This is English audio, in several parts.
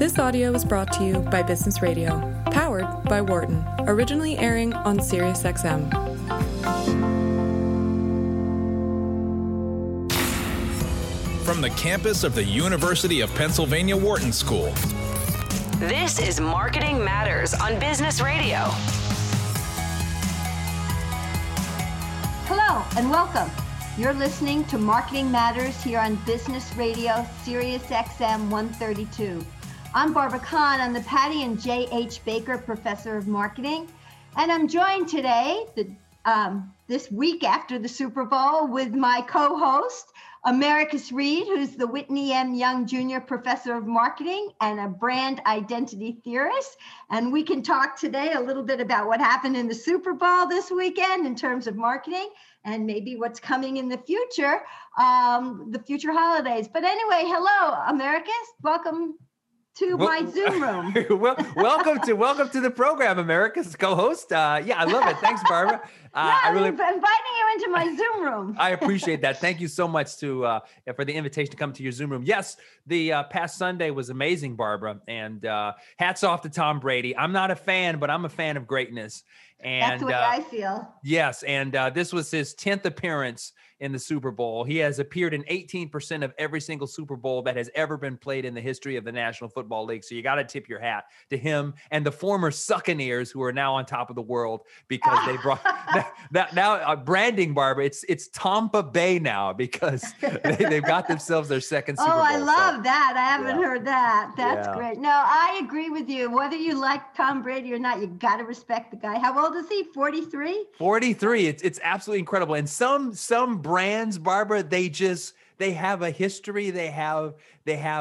This audio is brought to you by Business Radio, powered by Wharton, originally airing on SiriusXM. From the campus of the University of Pennsylvania Wharton School, this is Marketing Matters on Business Radio. Hello and welcome. You're listening to Marketing Matters here on Business Radio, Sirius XM 132. I'm Barbara Kahn. I'm the Patty and J.H. Baker Professor of Marketing. And I'm joined today, this week after the Super Bowl, with my co-host, Americus Reed, who's the Whitney M. Young Jr. Professor of Marketing and a brand identity theorist. And we can talk today a little bit about what happened in the Super Bowl this weekend in terms of marketing and maybe what's coming in the future holidays. But anyway, hello, Americus. Welcome to my Zoom room. Welcome to the program, America's co-host. I love it. Thanks, Barbara. I really inviting you into my Zoom room. I appreciate that. Thank you so much for the invitation to come to your Zoom room. Yes, the past Sunday was amazing, Barbara, and hats off to Tom Brady. I'm not a fan, but I'm a fan of greatness. And that's what I feel. Yes, and this was his 10th appearance in the Super Bowl. He has appeared in 18% of every single Super Bowl that has ever been played in the history of the National Football League. So you got to tip your hat to him and the former Succaneers, who are now on top of the world because they brought that now branding, Barbara. It's Tampa Bay now because they've got themselves their second Super Bowl. Oh, I love that. I haven't heard that. That's great. No, I agree with you. Whether you like Tom Brady or not, you got to respect the guy. How old is he? 43? 43. It's absolutely incredible. And some brands, Barbara, they have a history, they have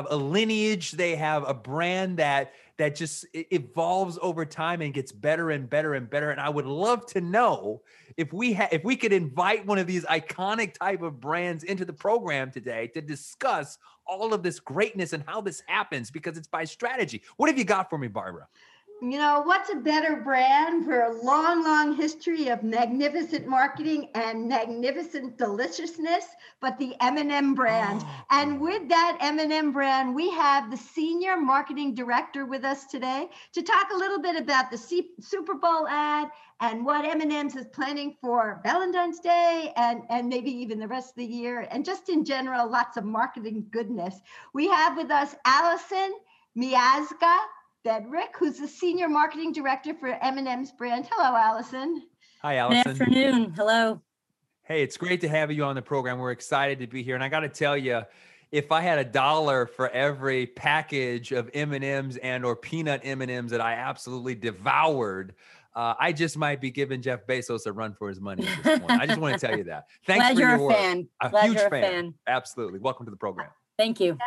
a lineage, they have a brand that just evolves over time and gets better and better and better. And I would love to know if we could invite one of these iconic type of brands into the program today to discuss all of this greatness and how this happens, because it's by strategy. What have you got for me, Barbara? You know, what's a better brand for a long, long history of magnificent marketing and magnificent deliciousness, but the M&M brand. And with that M&M brand, we have the senior marketing director with us today to talk a little bit about the Super Bowl ad and what M&M's is planning for Valentine's Day and maybe even the rest of the year. And just in general, lots of marketing goodness. We have with us Allison Miazga-Bedrick, who's the Senior Marketing Director for M&M's brand. Hello, Allison. Hi, Allison. Good afternoon. Hello. Hey, it's great to have you on the program. We're excited to be here. And I got to tell you, if I had $1 for every package of M&M's and or peanut M&M's that I absolutely devoured, I just might be giving Jeff Bezos a run for his money at this point. I just want to tell you that. Thanks for your work. Glad you're a huge fan. Absolutely. Welcome to the program. Thank you.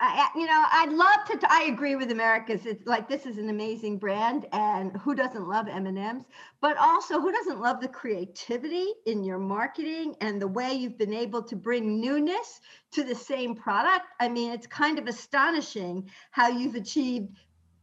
I'd love to. I agree with America's. It's like, this is an amazing brand, and who doesn't love M&M's? But also, who doesn't love the creativity in your marketing and the way you've been able to bring newness to the same product? I mean, it's kind of astonishing how you've achieved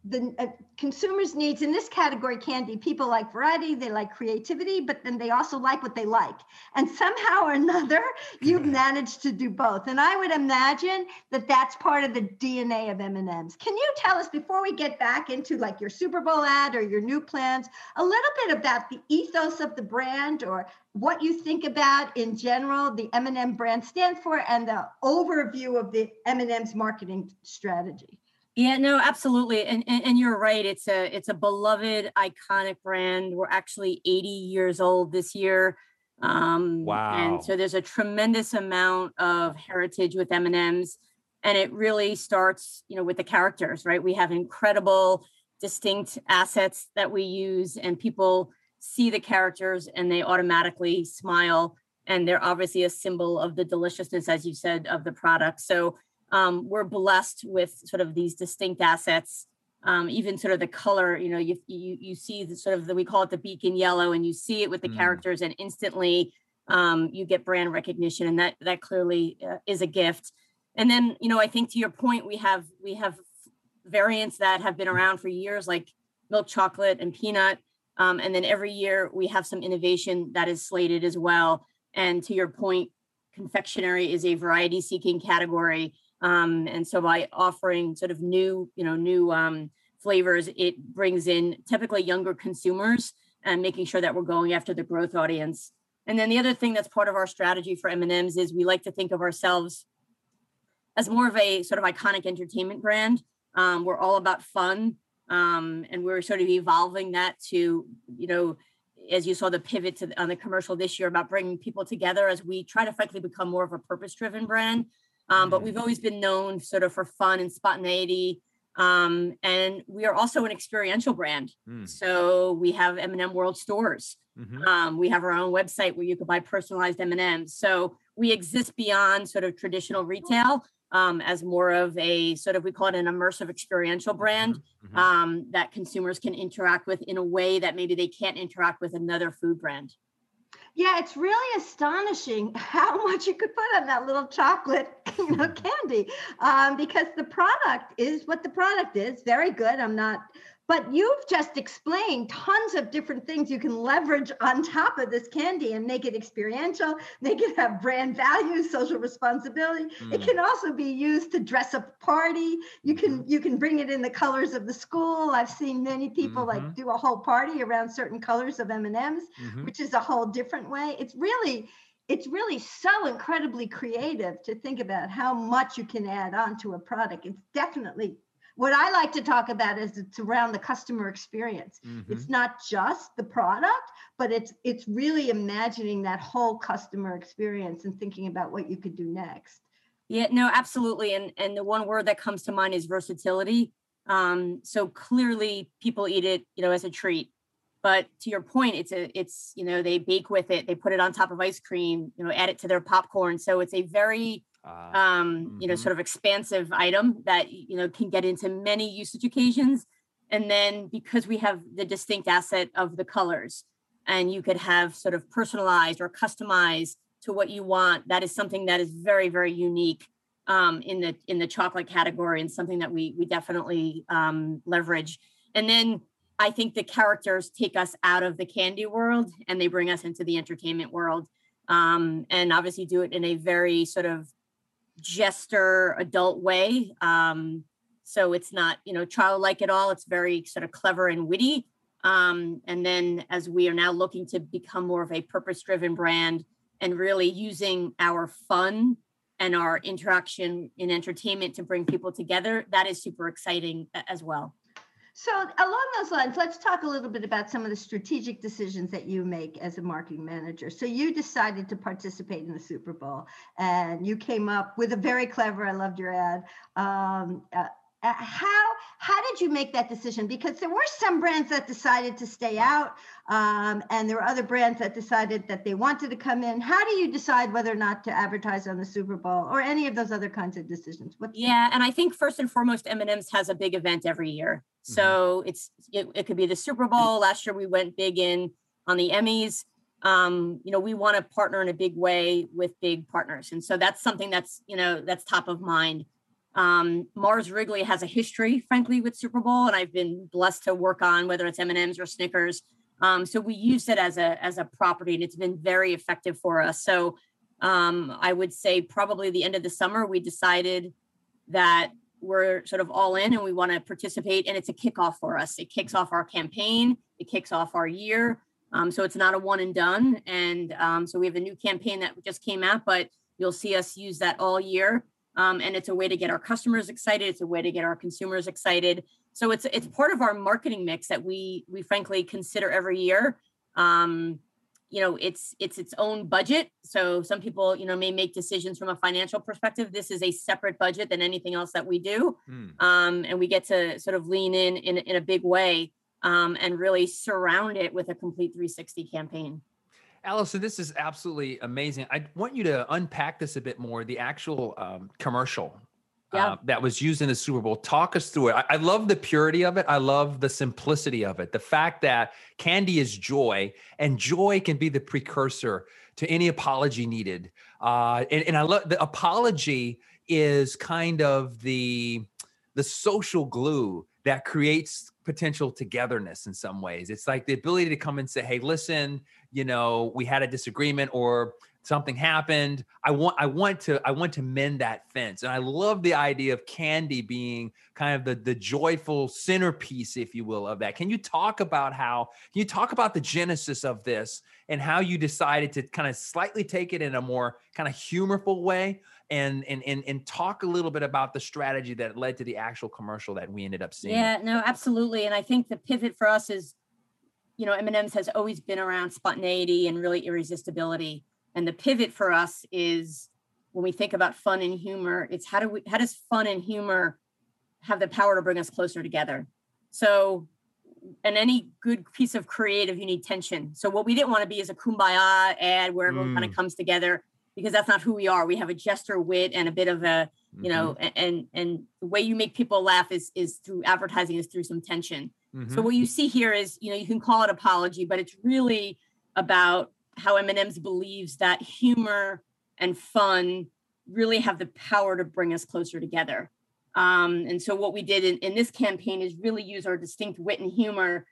the consumers' needs in this category. Candy, people like variety, they like creativity, but then they also like what they like. And somehow or another, you've managed to do both. And I would imagine that that's part of the DNA of M&M's. Can you tell us, before we get back into like your Super Bowl ad or your new plans, a little bit about the ethos of the brand or what you think about in general the M&M brand stands for and the overview of the M&M's marketing strategy? Yeah, no, absolutely. And you're right. It's a beloved, iconic brand. We're actually 80 years old this year. Wow. And so there's a tremendous amount of heritage with M&M's. And it really starts, with the characters, right? We have incredible, distinct assets that we use, and people see the characters and they automatically smile. And they're obviously a symbol of the deliciousness, as you said, of the product. So we're blessed with sort of these distinct assets, even sort of the color, you see the sort of we call it the beacon yellow, and you see it with the characters, and instantly you get brand recognition. And that clearly is a gift. And then, I think to your point, we have variants that have been around for years, like milk chocolate and peanut. And then every year we have some innovation that is slated as well. And to your point, confectionery is a variety seeking category. And so by offering sort of new flavors, it brings in typically younger consumers and making sure that we're going after the growth audience. And then the other thing that's part of our strategy for M&M's is we like to think of ourselves as more of a sort of iconic entertainment brand. We're all about fun. And we're sort of evolving that to, as you saw the pivot on the commercial this year about bringing people together as we try to frankly become more of a purpose-driven brand. But we've always been known sort of for fun and spontaneity. And we are also an experiential brand. So we have M&M World stores. We have our own website where you can buy personalized M&Ms. So we exist beyond sort of traditional retail as more of a sort of, we call it an immersive experiential brand that consumers can interact with in a way that maybe they can't interact with another food brand. Yeah, it's really astonishing how much you could put on that little chocolate, candy, because the product is what the product is. Very good. But you've just explained tons of different things you can leverage on top of this candy and make it experiential, make it have brand values, social responsibility. It can also be used to dress up a party. You can bring it in the colors of the school. I've seen many people like do a whole party around certain colors of M&Ms, which is a whole different way. It's really so incredibly creative to think about how much you can add on to a product. It's definitely what I like to talk about is it's around the customer experience. It's not just the product, but it's really imagining that whole customer experience and thinking about what you could do next. Yeah, no, absolutely. And the one word that comes to mind is versatility. So clearly people eat it, as a treat. But to your point, they bake with it, they put it on top of ice cream, add it to their popcorn. So it's a very sort of expansive item that, can get into many usage occasions. And then because we have the distinct asset of the colors and you could have sort of personalized or customized to what you want, that is something that is very, very unique in the chocolate category and something that we definitely leverage. And then I think the characters take us out of the candy world and they bring us into the entertainment world, and obviously do it in a very sort of jester adult way. So it's not, childlike at all. It's very sort of clever and witty. And then as we are now looking to become more of a purpose-driven brand and really using our fun and our interaction in entertainment to bring people together, that is super exciting as well. So along those lines, let's talk a little bit about some of the strategic decisions that you make as a marketing manager. So you decided to participate in the Super Bowl and you came up with a very clever, I loved your ad. How did you make that decision? Because there were some brands that decided to stay out and there were other brands that decided that they wanted to come in. How do you decide whether or not to advertise on the Super Bowl or any of those other kinds of decisions? And I think first and foremost, M&M's has a big event every year. So it could be the Super Bowl. Last year we went big in on the Emmys. We want to partner in a big way with big partners. And so that's something that's top of mind. Mars Wrigley has a history, frankly, with Super Bowl, and I've been blessed to work on whether it's M&M's or Snickers. So we use it as a property, and it's been very effective for us. So I would say probably the end of the summer we decided that we're sort of all in and we want to participate, and it's a kickoff for us. It kicks off our campaign, it kicks off our year. So it's not a one and done. And so we have a new campaign that just came out, but you'll see us use that all year. And it's a way to get our customers excited. It's a way to get our consumers excited. So it's part of our marketing mix that we frankly consider every year. It's its own budget. So some people, may make decisions from a financial perspective. This is a separate budget than anything else that we do. And we get to sort of lean in a big way and really surround it with a complete 360 campaign. Allison, this is absolutely amazing. I want you to unpack this a bit more, the actual commercial that was used in the Super Bowl. Talk us through it. I love the purity of it. I love the simplicity of it. The fact that candy is joy, and joy can be the precursor to any apology needed. And I love the apology is kind of the social glue that creates potential togetherness in some ways. It's like the ability to come and say, hey, listen, we had a disagreement, or something happened. I want to mend that fence. And I love the idea of candy being kind of the joyful centerpiece, if you will, of that. Can you talk about the genesis of this and how you decided to kind of slightly take it in a more kind of humorful way and talk a little bit about the strategy that led to the actual commercial that we ended up seeing? Yeah, no, absolutely. And I think the pivot for us is, you know, M&M's has always been around spontaneity and really irresistibility. And the pivot for us is when we think about fun and humor, it's how does fun and humor have the power to bring us closer together? So, and any good piece of creative, you need tension. So what we didn't want to be is a kumbaya ad where everyone kind of comes together, because that's not who we are. We have a jester wit and a bit of a, you know, and the way you make people laugh is through advertising, is through some tension. Mm-hmm. So what you see here is, you know, you can call it apology, but it's really about how M&M's believes that humor and fun really have the power to bring us closer together. And so what we did in this campaign is really use our distinct wit and humor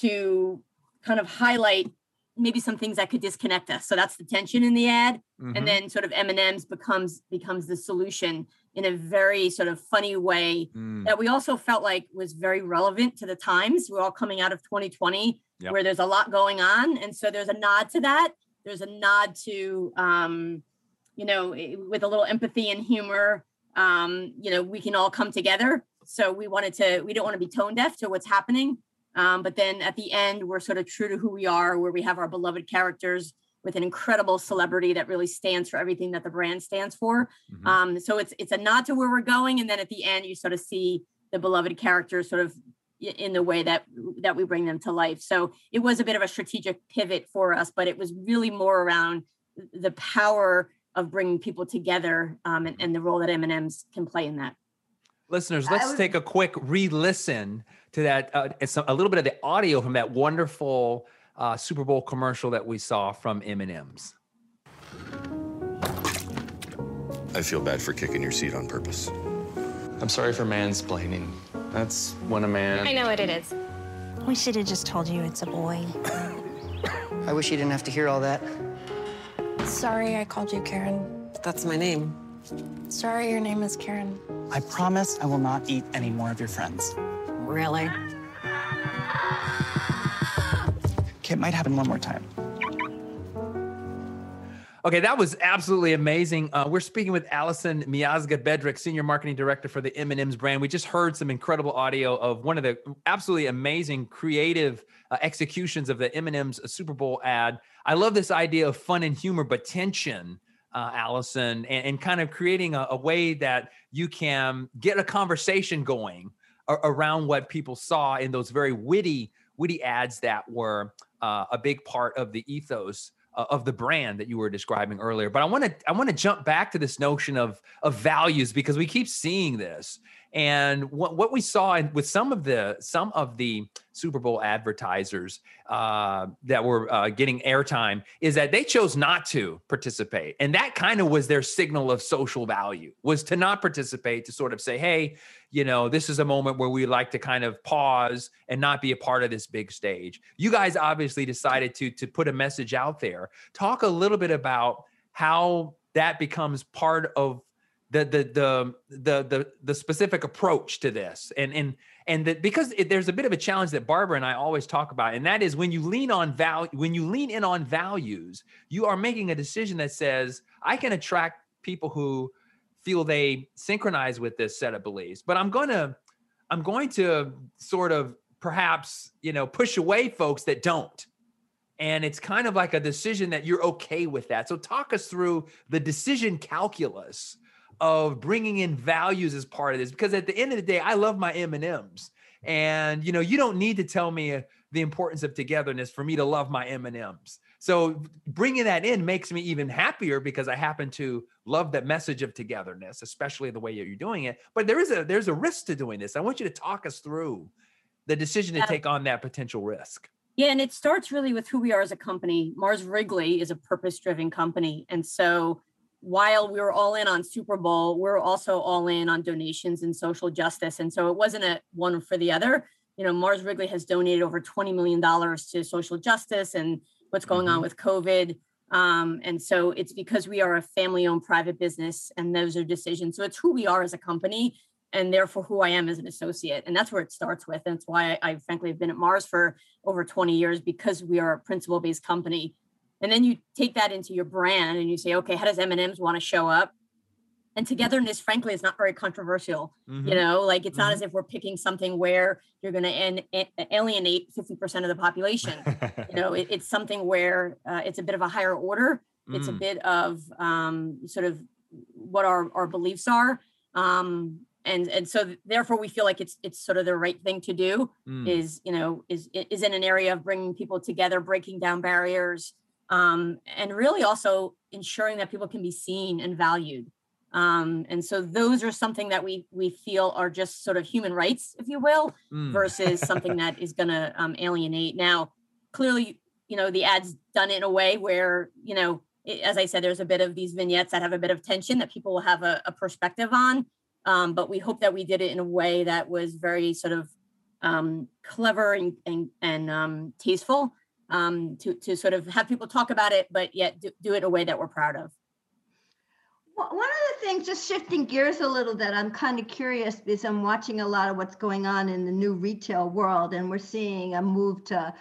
to kind of highlight maybe some things that could disconnect us. So that's the tension in the ad. Mm-hmm. And then sort of M&M's becomes the solution in a very sort of funny way that we also felt like was very relevant to the times. We're all coming out of 2020 where there's a lot going on. And so there's a nod to that. There's a nod to, you know, with a little empathy and humor, you know, we can all come together. So we don't want to be tone deaf to what's happening. But then at the end, we're sort of true to who we are, where we have our beloved characters with an incredible celebrity that really stands for everything that the brand stands for. Mm-hmm. So it's a nod to where we're going. And then at the end, you sort of see the beloved characters sort of in the way that we bring them to life. So it was a bit of a strategic pivot for us, but it was really more around the power of bringing people together and the role that M&M's can play in that. Listeners, let's take a quick re-listen to that, a little bit of the audio from that wonderful Super Bowl commercial that we saw from M&M's. I feel bad for kicking your seat on purpose. I'm sorry for mansplaining. That's when a man... I know what it is. We should have just told you it's a boy. I wish you didn't have to hear all that. Sorry I called you Karen. That's my name. Sorry, your name is Karen. I promise I will not eat any more of your friends. Really? It might happen one more time. Okay, that was absolutely amazing. We're speaking with Allison Miazga-Bedrick, Senior Marketing Director for the M&M's brand. We just heard some incredible audio of one of the absolutely amazing creative executions of the M&M's Super Bowl ad. I love this idea of fun and humor, but tension, Allison, and kind of creating a way that you can get a conversation going around what people saw in those very witty ads that were a big part of the ethos of the brand that you were describing earlier. But I want to jump back to this notion of values, because we keep seeing this. And what we saw with some of the Super Bowl advertisers that were getting airtime is that they chose not to participate. And that kind of was their signal of social value, was to not participate, to sort of say, hey, you know, this is a moment where we like to kind of pause and not be a part of this big stage. You guys obviously decided to put a message out there. Talk a little bit about how that becomes part of the specific approach to this, and that, because there's a bit of a challenge that Barbara and I always talk about, and that is when you lean in on values, you are making a decision that says I can attract people who feel they synchronize with this set of beliefs, but I'm going to sort of perhaps, you know, push away folks that don't. And it's kind of like a decision that you're okay with that. So talk us through the decision calculus of bringing in values as part of this, because at the end of the day, I love my M&Ms, and you know, you don't need to tell me the importance of togetherness for me to love my M&Ms. So bringing that in makes me even happier, because I happen to love that message of togetherness, especially the way you're doing it. But there's a risk to doing this. I want you to talk us through the decision to take on that potential risk. Yeah, and it starts really with who we are as a company. Mars Wrigley is a purpose-driven company, and so while we were all in on Super Bowl, we're also all in on donations and social justice. And so it wasn't a one for the other. You know, Mars Wrigley has donated over $20 million to social justice and what's going on with COVID. And so it's because we are a family-owned private business, and those are decisions. So it's who we are as a company, and therefore who I am as an associate. And that's where it starts with. And that's why I frankly have been at Mars for over 20 years, because we are a principle-based company. And then you take that into your brand and you say, okay, how does M&M's want to show up? And togetherness, frankly, is not very controversial. Mm-hmm. You know, like it's not as if we're picking something where you're going to alienate 50% of the population. You know, it's something where it's a bit of a higher order. Mm. It's a bit of sort of what our beliefs are. And so therefore we feel like it's sort of the right thing to do is in an area of bringing people together, breaking down barriers, and really also ensuring that people can be seen and valued. And so those are something that we feel are just sort of human rights, if you will, versus something that is going to alienate. Now, clearly, you know, the ad's done in a way where, you know, as I said, there's a bit of these vignettes that have a bit of tension that people will have a perspective on. But we hope that we did it in a way that was very sort of clever and tasteful to sort of have people talk about it, but yet do it in a way that we're proud of. One of the things, just shifting gears a little, that I'm kind of curious, because I'm watching a lot of what's going on in the new retail world, and we're seeing a move to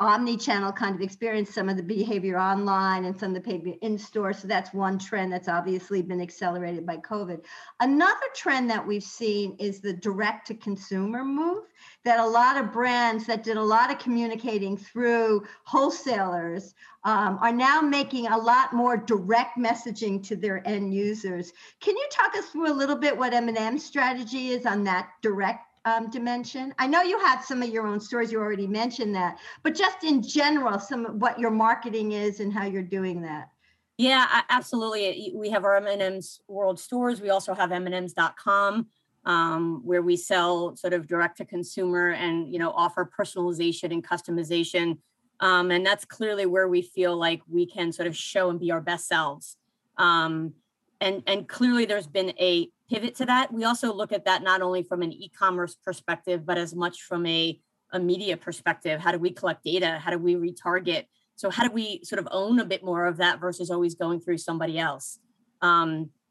omni-channel kind of experience, some of the behavior online and some of the behavior in store. So that's one trend that's obviously been accelerated by COVID. Another trend that we've seen is the direct-to-consumer move, that a lot of brands that did a lot of communicating through wholesalers are now making a lot more direct messaging to their end users. Can you talk us through a little bit what M&M's strategy is on that direct dimension? I know you have some of your own stories, you already mentioned that, but just in general, some of what your marketing is and how you're doing that. Yeah, absolutely. We have our M&M's World stores. We also have M&M's.com, where we sell sort of direct to consumer and, you know, offer personalization and customization. And that's clearly where we feel like we can sort of show and be our best selves. And clearly there's been a pivot to that. We also look at that not only from an e-commerce perspective, but as much from a media perspective. How do we collect data? How do we retarget? So how do we sort of own a bit more of that versus always going through somebody else?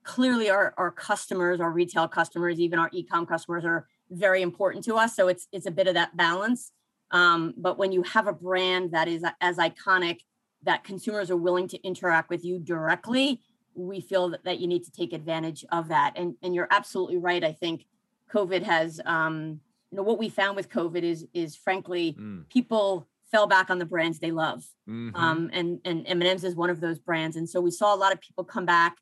Clearly our customers, our retail customers, even our e-com customers are very important to us. So it's a bit of that balance. But when you have a brand that is as iconic, that consumers are willing to interact with you directly, we feel that you need to take advantage of that. And you're absolutely right. I think COVID has, you know, what we found with COVID is frankly, people fell back on the brands they love. Mm-hmm. And M&M's is one of those brands. And so we saw a lot of people come back,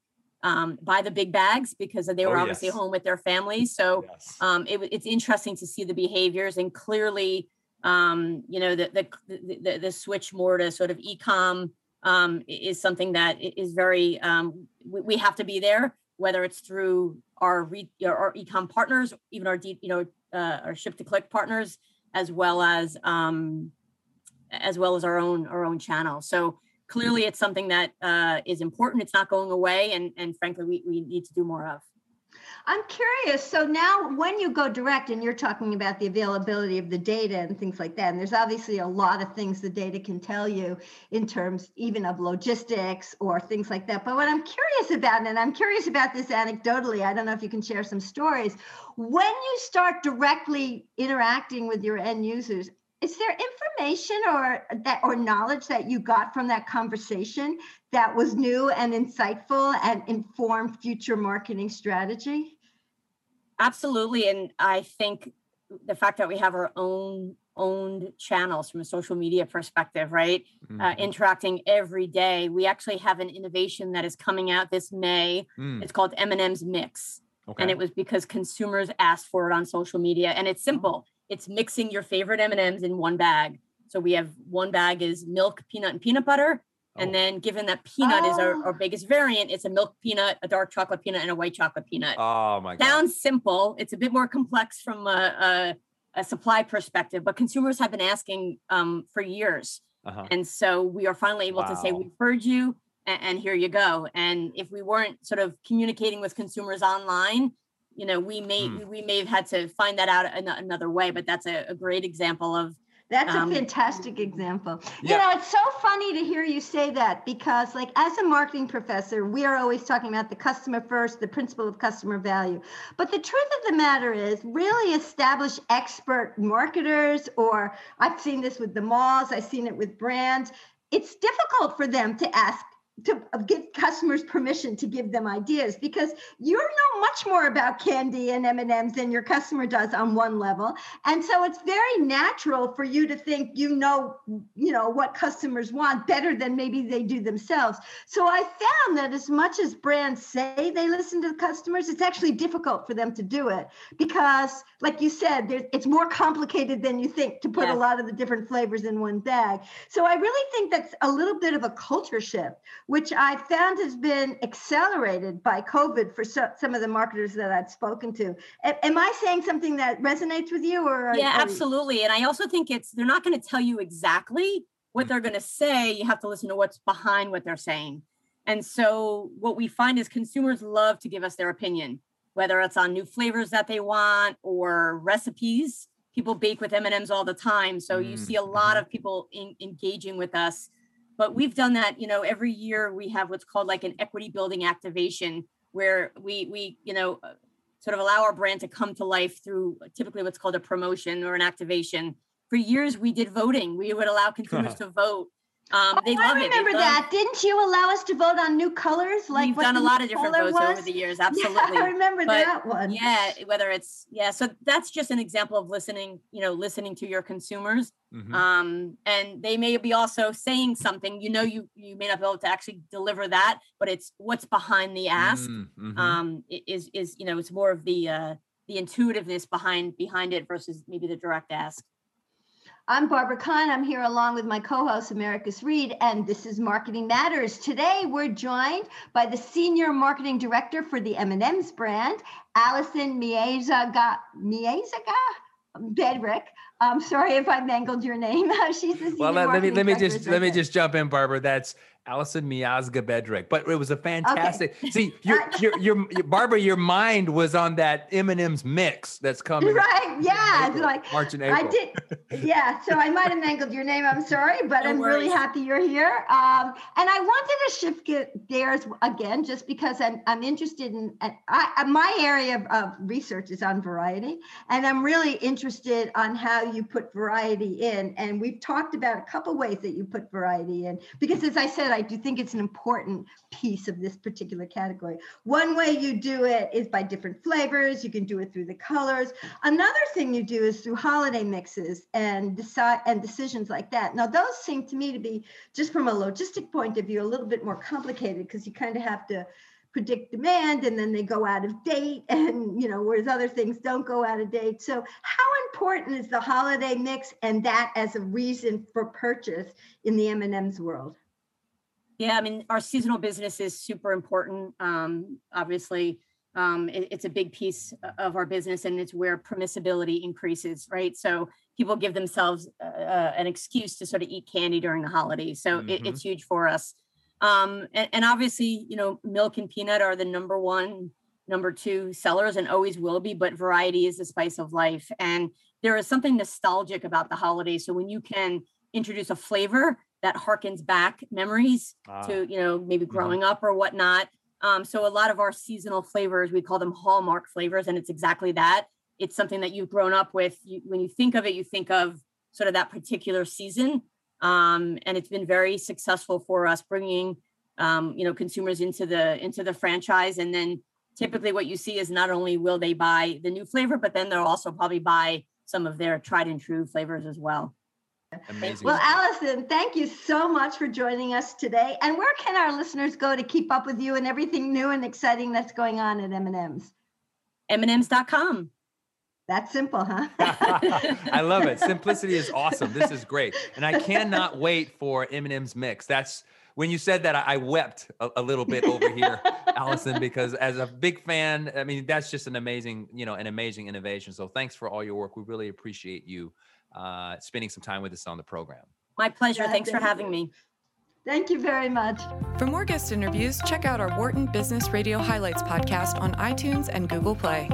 buy the big bags because they were obviously home with their families. So it's interesting to see the behaviors, and clearly, you know, the switch more to sort of e-com, is something that is very, we have to be there, whether it's through our e-com partners, even our ship-to-click partners, as well as our own channel. So clearly it's something that is important. It's not going away. And frankly, we need to do more of. I'm curious. So now when you go direct, and you're talking about the availability of the data and things like that, and there's obviously a lot of things the data can tell you in terms even of logistics or things like that. But what I'm curious about, and I'm curious about this anecdotally, I don't know if you can share some stories, when you start directly interacting with your end users, is there information or knowledge that you got from that conversation that was new and insightful and informed future marketing strategy? Absolutely. And I think the fact that we have our owned channels from a social media perspective, right? Mm-hmm. Interacting every day. We actually have an innovation that is coming out this May. It's called M&M's Mix. Okay. And it was because consumers asked for it on social media. And it's simple. It's mixing your favorite M&Ms in one bag. So we have one bag is milk, peanut, and peanut butter. And then given that peanut is our biggest variant, it's a milk peanut, a dark chocolate peanut, and a white chocolate peanut. Oh my God. Sounds simple. It's a bit more complex from a supply perspective, but consumers have been asking for years. Uh-huh. And so we are finally able to say, we've heard you and here you go. And if we weren't sort of communicating with consumers online, you know, we may have had to find that out in another way, but that's a great example of That's a fantastic example. Yeah. You know, it's so funny to hear you say that because, like, as a marketing professor, we are always talking about the customer first, the principle of customer value. But the truth of the matter is really established expert marketers, or I've seen this with the malls, I've seen it with brands. It's difficult for them to ask, to give customers permission to give them ideas because you know much more about candy and M&Ms than your customer does on one level. And so it's very natural for you to think you know what customers want better than maybe they do themselves. So I found that as much as brands say they listen to the customers, it's actually difficult for them to do it because, like you said, it's more complicated than you think to put a lot of the different flavors in one bag. So I really think that's a little bit of a culture shift, which I found has been accelerated by COVID for some of the marketers that I've spoken to. Am I saying something that resonates with you? Yeah, absolutely. And I also think they're not going to tell you exactly what they're going to say. You have to listen to what's behind what they're saying. And so what we find is consumers love to give us their opinion, whether it's on new flavors that they want or recipes. People bake with M&Ms all the time. So you see a lot of people engaging with us. But we've done that, you know, every year we have what's called like an equity building activation where we you know, sort of allow our brand to come to life through typically what's called a promotion or an activation. For years, we did voting. We would allow consumers to vote. I remember that. Didn't you allow us to vote on new colors? Like we've done a lot of different votes over the years. Absolutely. Yeah, I remember that one. Yeah. Whether it's, so that's just an example of listening, you know, listening to your consumers. And they may be also saying something, you know, you may not be able to actually deliver that, but it's what's behind the ask. Is, you know, it's more of the intuitiveness behind it versus maybe the direct ask. I'm Barbara Kahn. I'm here along with my co-host, Americus Reed, and this is Marketing Matters. Today, we're joined by the Senior Marketing Director for the M&M's brand, Allison Miazga-Bedrick. I'm sorry if I mangled your name. She's the let me just jump in, Barbara. That's Allison Miazga-Bedrick. But it was a fantastic. Okay. See, your Barbara, your mind was on that M&M's mix that's coming. Right? Yeah. April, like March and April. I did. Yeah. So I might have mangled your name. I'm sorry, but no worries. Really happy you're here. And I wanted to shift gears again, just because I'm interested in. My area of research is on variety, and I'm really interested on how you put variety in. And we've talked about a couple ways that you put variety in, because as I said, I do think it's an important piece of this particular category. One way you do it is by different flavors. You can do it through the colors. Another thing you do is through holiday mixes and decisions like that. Now, those seem to me to be, just from a logistic point of view, a little bit more complicated because you kind of have to predict demand and then they go out of date, and you know, whereas other things don't go out of date. So how important is the holiday mix and that as a reason for purchase in the M&M's world? Yeah, I mean, our seasonal business is super important. Obviously, it's a big piece of our business, and it's where permissibility increases, right? So people give themselves an excuse to sort of eat candy during the holidays. So it's huge for us. And obviously, you know, milk and peanut are the number one, number two sellers and always will be, but variety is the spice of life. And there is something nostalgic about the holidays. So when you can introduce a flavor that harkens back memories to, you know, maybe growing up or whatnot. So a lot of our seasonal flavors, we call them hallmark flavors. And it's exactly that. It's something that you've grown up with. When you think of it, you think of sort of that particular season. And it's been very successful for us bringing, you know, consumers into the franchise. And then typically what you see is not only will they buy the new flavor, but then they'll also probably buy some of their tried and true flavors as well. Amazing. Well, Allison, thank you so much for joining us today. And where can our listeners go to keep up with you and everything new and exciting that's going on at M&M's? M&Ms.com. That's simple, huh? I love it. Simplicity is awesome. This is great. And I cannot wait for M&M's Mix. That's when you said that, I wept a little bit over here, Allison, because as a big fan, I mean, that's just an amazing, you know, an amazing innovation. So thanks for all your work. We really appreciate you spending some time with us on the program. My pleasure. Yeah, thanks for having me. Thank you very much. For more guest interviews, check out our Wharton Business Radio Highlights podcast on iTunes and Google Play.